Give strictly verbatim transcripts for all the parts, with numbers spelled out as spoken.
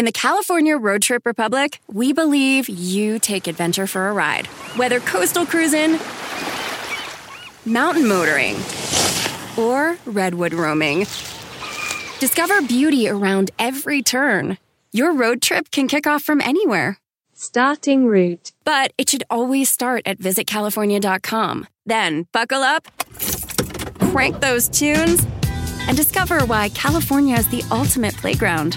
In the California Road Trip Republic, we believe you take adventure for a ride. Whether coastal cruising, mountain motoring, or redwood roaming, discover beauty around every turn. Your road trip can kick off from anywhere. Starting route. But it should always start at visit California dot com. Then buckle up, crank those tunes, and discover why California is the ultimate playground.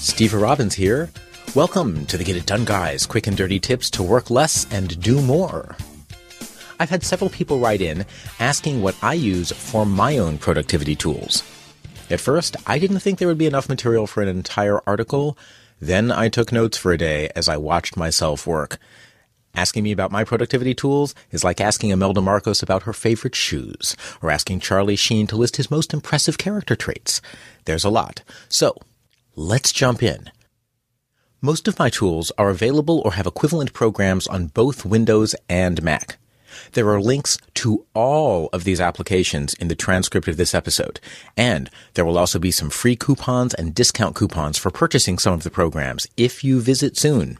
Stever Robbins here. Welcome to the Get It Done Guys, quick and dirty tips to work less and do more. I've had several people write in asking what I use for my own productivity tools. At first, I didn't think there would be enough material for an entire article. Then I took notes for a day as I watched myself work. Asking me about my productivity tools is like asking Imelda Marcos about her favorite shoes, or asking Charlie Sheen to list his most impressive character traits. There's a lot. So, let's jump in. Most of my tools are available or have equivalent programs on both Windows and Mac. There are links to all of these applications in the transcript of this episode, and there will also be some free coupons and discount coupons for purchasing some of the programs if you visit soon.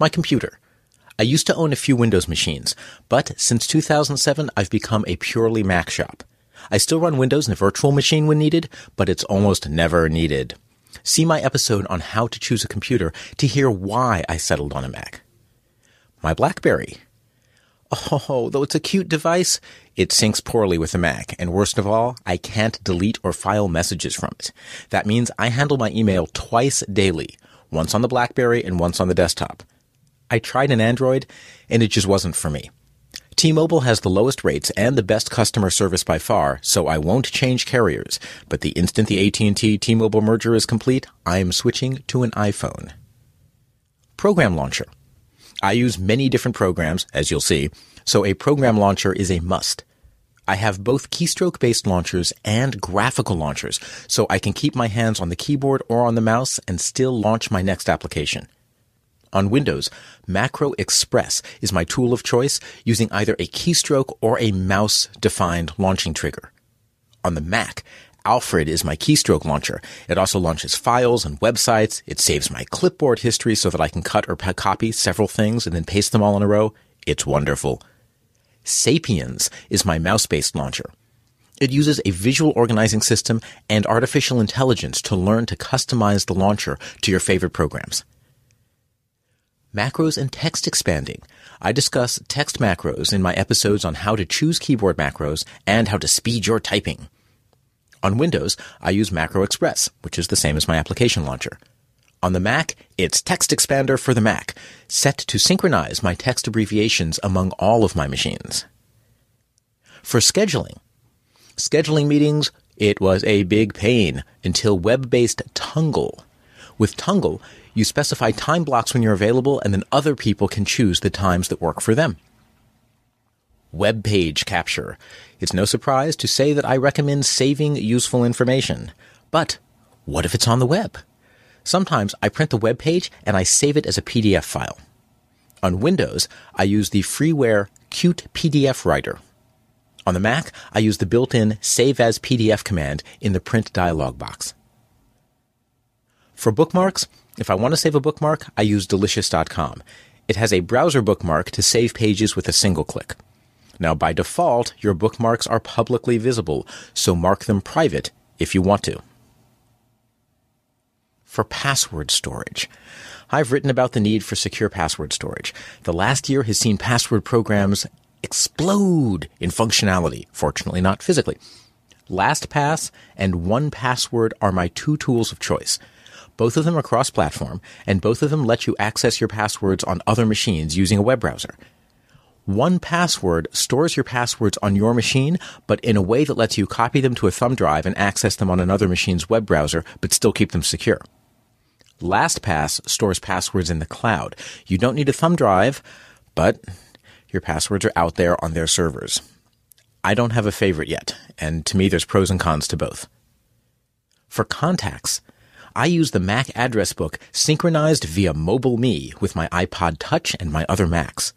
My computer. I used to own a few Windows machines, but since two thousand seven, I've become a purely Mac shop. I still run Windows in a virtual machine when needed, but it's almost never needed. See my episode on how to choose a computer to hear why I settled on a Mac. My BlackBerry. Oh, though it's a cute device, it syncs poorly with the Mac, and worst of all, I can't delete or file messages from it. That means I handle my email twice daily, once on the BlackBerry and once on the desktop. I tried an Android, and it just wasn't for me. T-Mobile has the lowest rates and the best customer service by far, so I won't change carriers. But the instant the A T and T T-Mobile merger is complete, I am switching to an iPhone. Program launcher. I use many different programs, as you'll see, so a program launcher is a must. I have both keystroke-based launchers and graphical launchers, so I can keep my hands on the keyboard or on the mouse and still launch my next application. On Windows, Macro Express is my tool of choice, using either a keystroke or a mouse-defined launching trigger. On the Mac, Alfred is my keystroke launcher. It also launches files and websites. It saves my clipboard history so that I can cut or copy several things and then paste them all in a row. It's wonderful. Sapiens is my mouse-based launcher. It uses a visual organizing system and artificial intelligence to learn to customize the launcher to your favorite programs. Macros and text expanding. I discuss text macros in my episodes on how to choose keyboard macros and how to speed your typing. On Windows, I use Macro Express, which is the same as my application launcher. On the Mac, it's Text Expander for the Mac, set to synchronize my text abbreviations among all of my machines. For scheduling, scheduling meetings, it was a big pain until web-based Tungle. With Tungle, you specify time blocks when you're available, and then other people can choose the times that work for them. Web page capture. It's no surprise to say that I recommend saving useful information. But what if it's on the web? Sometimes I print the web page and I save it as a P D F file. On Windows, I use the freeware CutePDF Writer. On the Mac, I use the built-in Save As P D F command in the print dialog box. For bookmarks, if I want to save a bookmark, I use delicious dot com. It has a browser bookmark to save pages with a single click. Now, by default, your bookmarks are publicly visible, so mark them private if you want to. For password storage. I've written about the need for secure password storage. The last year has seen password programs explode in functionality, fortunately not physically. LastPass and OnePassword are my two tools of choice. Both of them are cross-platform, and both of them let you access your passwords on other machines using a web browser. OnePassword stores your passwords on your machine, but in a way that lets you copy them to a thumb drive and access them on another machine's web browser, but still keep them secure. LastPass stores passwords in the cloud. You don't need a thumb drive, but your passwords are out there on their servers. I don't have a favorite yet, and to me there's pros and cons to both. For contacts, I use the Mac address book synchronized via MobileMe with my iPod Touch and my other Macs.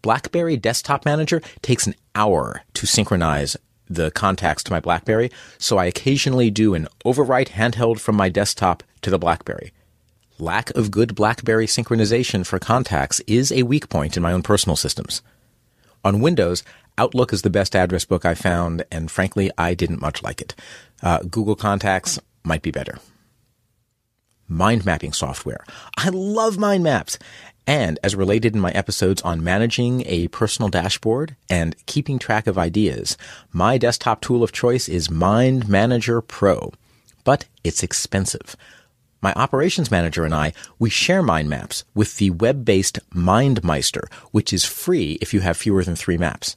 BlackBerry Desktop Manager takes an hour to synchronize the contacts to my BlackBerry, so I occasionally do an overwrite handheld from my desktop to the BlackBerry. Lack of good BlackBerry synchronization for contacts is a weak point in my own personal systems. On Windows, Outlook is the best address book I found, and frankly, I didn't much like it. Uh, Google Contacts might be better. Mind mapping software. I love mind maps. And as related in my episodes on managing a personal dashboard and keeping track of ideas, my desktop tool of choice is Mind Manager Pro, but it's expensive. My operations manager and I, we share mind maps with the web-based MindMeister, which is free if you have fewer than three maps.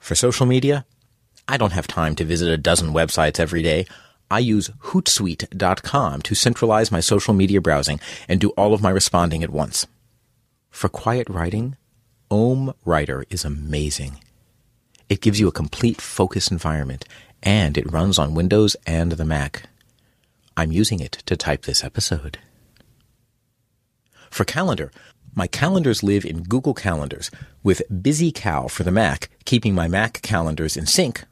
For social media, I don't have time to visit a dozen websites every day. I use hootsuite dot com to centralize my social media browsing and do all of my responding at once. For quiet writing, Ohm Writer is amazing. It gives you a complete focus environment, and it runs on Windows and the Mac. I'm using it to type this episode. For calendar, my calendars live in Google Calendars, with BusyCal for the Mac keeping my Mac calendars in sync.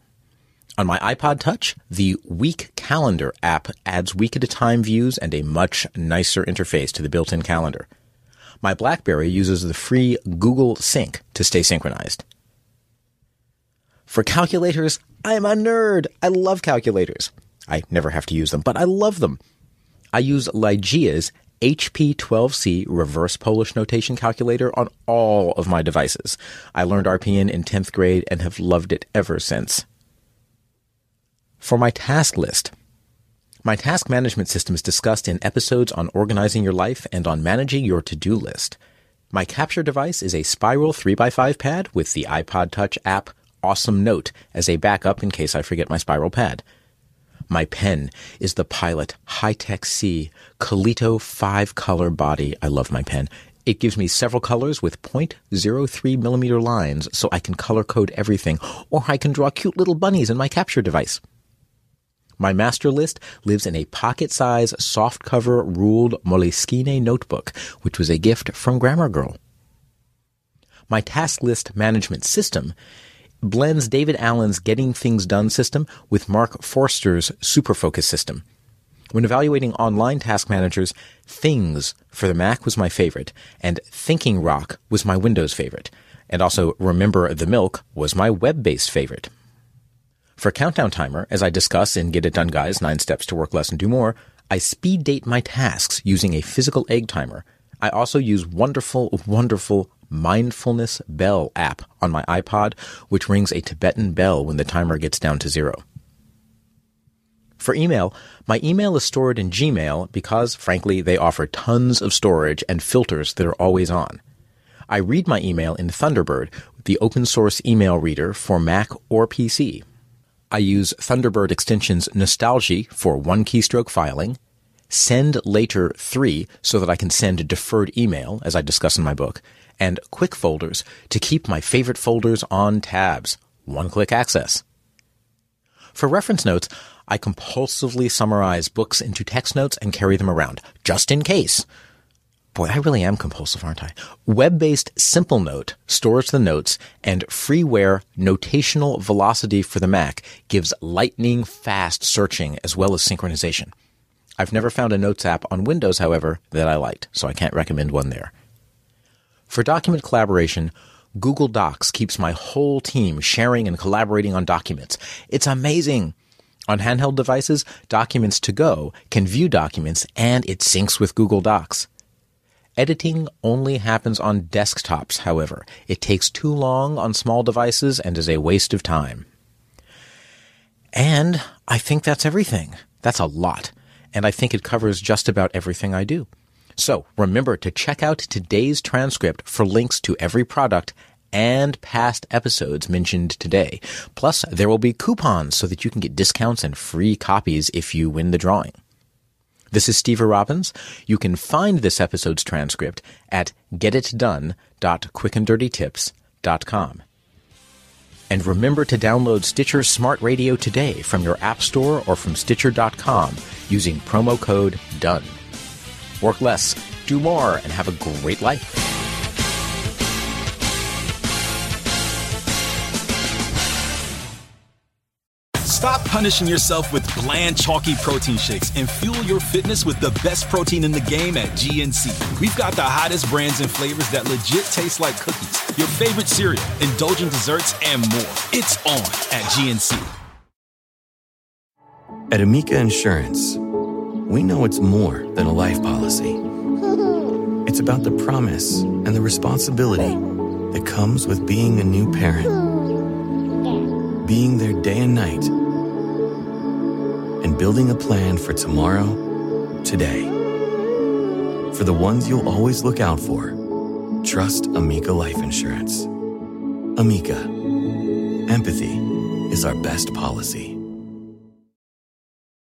On my iPod Touch, the Week Calendar app adds week-at-a-time views and a much nicer interface to the built-in calendar. My BlackBerry uses the free Google Sync to stay synchronized. For calculators, I'm a nerd. I love calculators. I never have to use them, but I love them. I use Lygea's H P twelve C reverse Polish notation calculator on all of my devices. I learned R P N in tenth grade and have loved it ever since. For my task list, my task management system is discussed in episodes on organizing your life and on managing your to-do list. My capture device is a spiral three by five pad with the iPod Touch app Awesome Note as a backup in case I forget my spiral pad. My pen is the Pilot High-Tech C Colito five-color body. I love my pen. It gives me several colors with zero point zero three millimeter lines so I can color code everything, or I can draw cute little bunnies in my capture device. My master list lives in a pocket-size, soft-cover, ruled Moleskine notebook, which was a gift from Grammar Girl. My task list management system blends David Allen's Getting Things Done system with Mark Forster's Superfocus system. When evaluating online task managers, Things for the Mac was my favorite, and Thinking Rock was my Windows favorite, and also Remember the Milk was my web-based favorite. For Countdown Timer, as I discuss in Get It Done Guys, nine Steps to Work Less and Do More, I speed date my tasks using a physical egg timer. I also use wonderful, wonderful mindfulness bell app on my iPod, which rings a Tibetan bell when the timer gets down to zero. For email, my email is stored in Gmail because, frankly, they offer tons of storage and filters that are always on. I read my email in Thunderbird, the open source email reader for Mac or P C. I use Thunderbird extensions Nostalgie for one keystroke filing, Send Later three so that I can send a deferred email, as I discuss in my book, and Quick Folders to keep my favorite folders on tabs, one-click access. For reference notes, I compulsively summarize books into text notes and carry them around, just in case. Boy, I really am compulsive, aren't I? Web-based SimpleNote stores the notes, and freeware Notational Velocity for the Mac gives lightning-fast searching as well as synchronization. I've never found a notes app on Windows, however, that I liked, so I can't recommend one there. For document collaboration, Google Docs keeps my whole team sharing and collaborating on documents. It's amazing! On handheld devices, Documents To Go can view documents, and it syncs with Google Docs. Editing only happens on desktops, however. It takes too long on small devices and is a waste of time. And I think that's everything. That's a lot. And I think it covers just about everything I do. So remember to check out today's transcript for links to every product and past episodes mentioned today. Plus, there will be coupons so that you can get discounts and free copies if you win the drawing. This is Stever Robbins. You can find this episode's transcript at get it done dot quick and dirty tips dot com. And remember to download Stitcher Smart Radio today from your App Store or from Stitcher dot com using promo code DONE. Work less, do more, and have a great life. Stop punishing yourself with bland, chalky protein shakes and fuel your fitness with the best protein in the game at G N C. We've got the hottest brands and flavors that legit taste like cookies, your favorite cereal, indulgent desserts, and more. It's on at G N C. At Amica Insurance, we know it's more than a life policy. It's about the promise and the responsibility that comes with being a new parent, being there day and night, and building a plan for tomorrow, today. For the ones you'll always look out for, trust Amica Life Insurance. Amica, empathy is our best policy.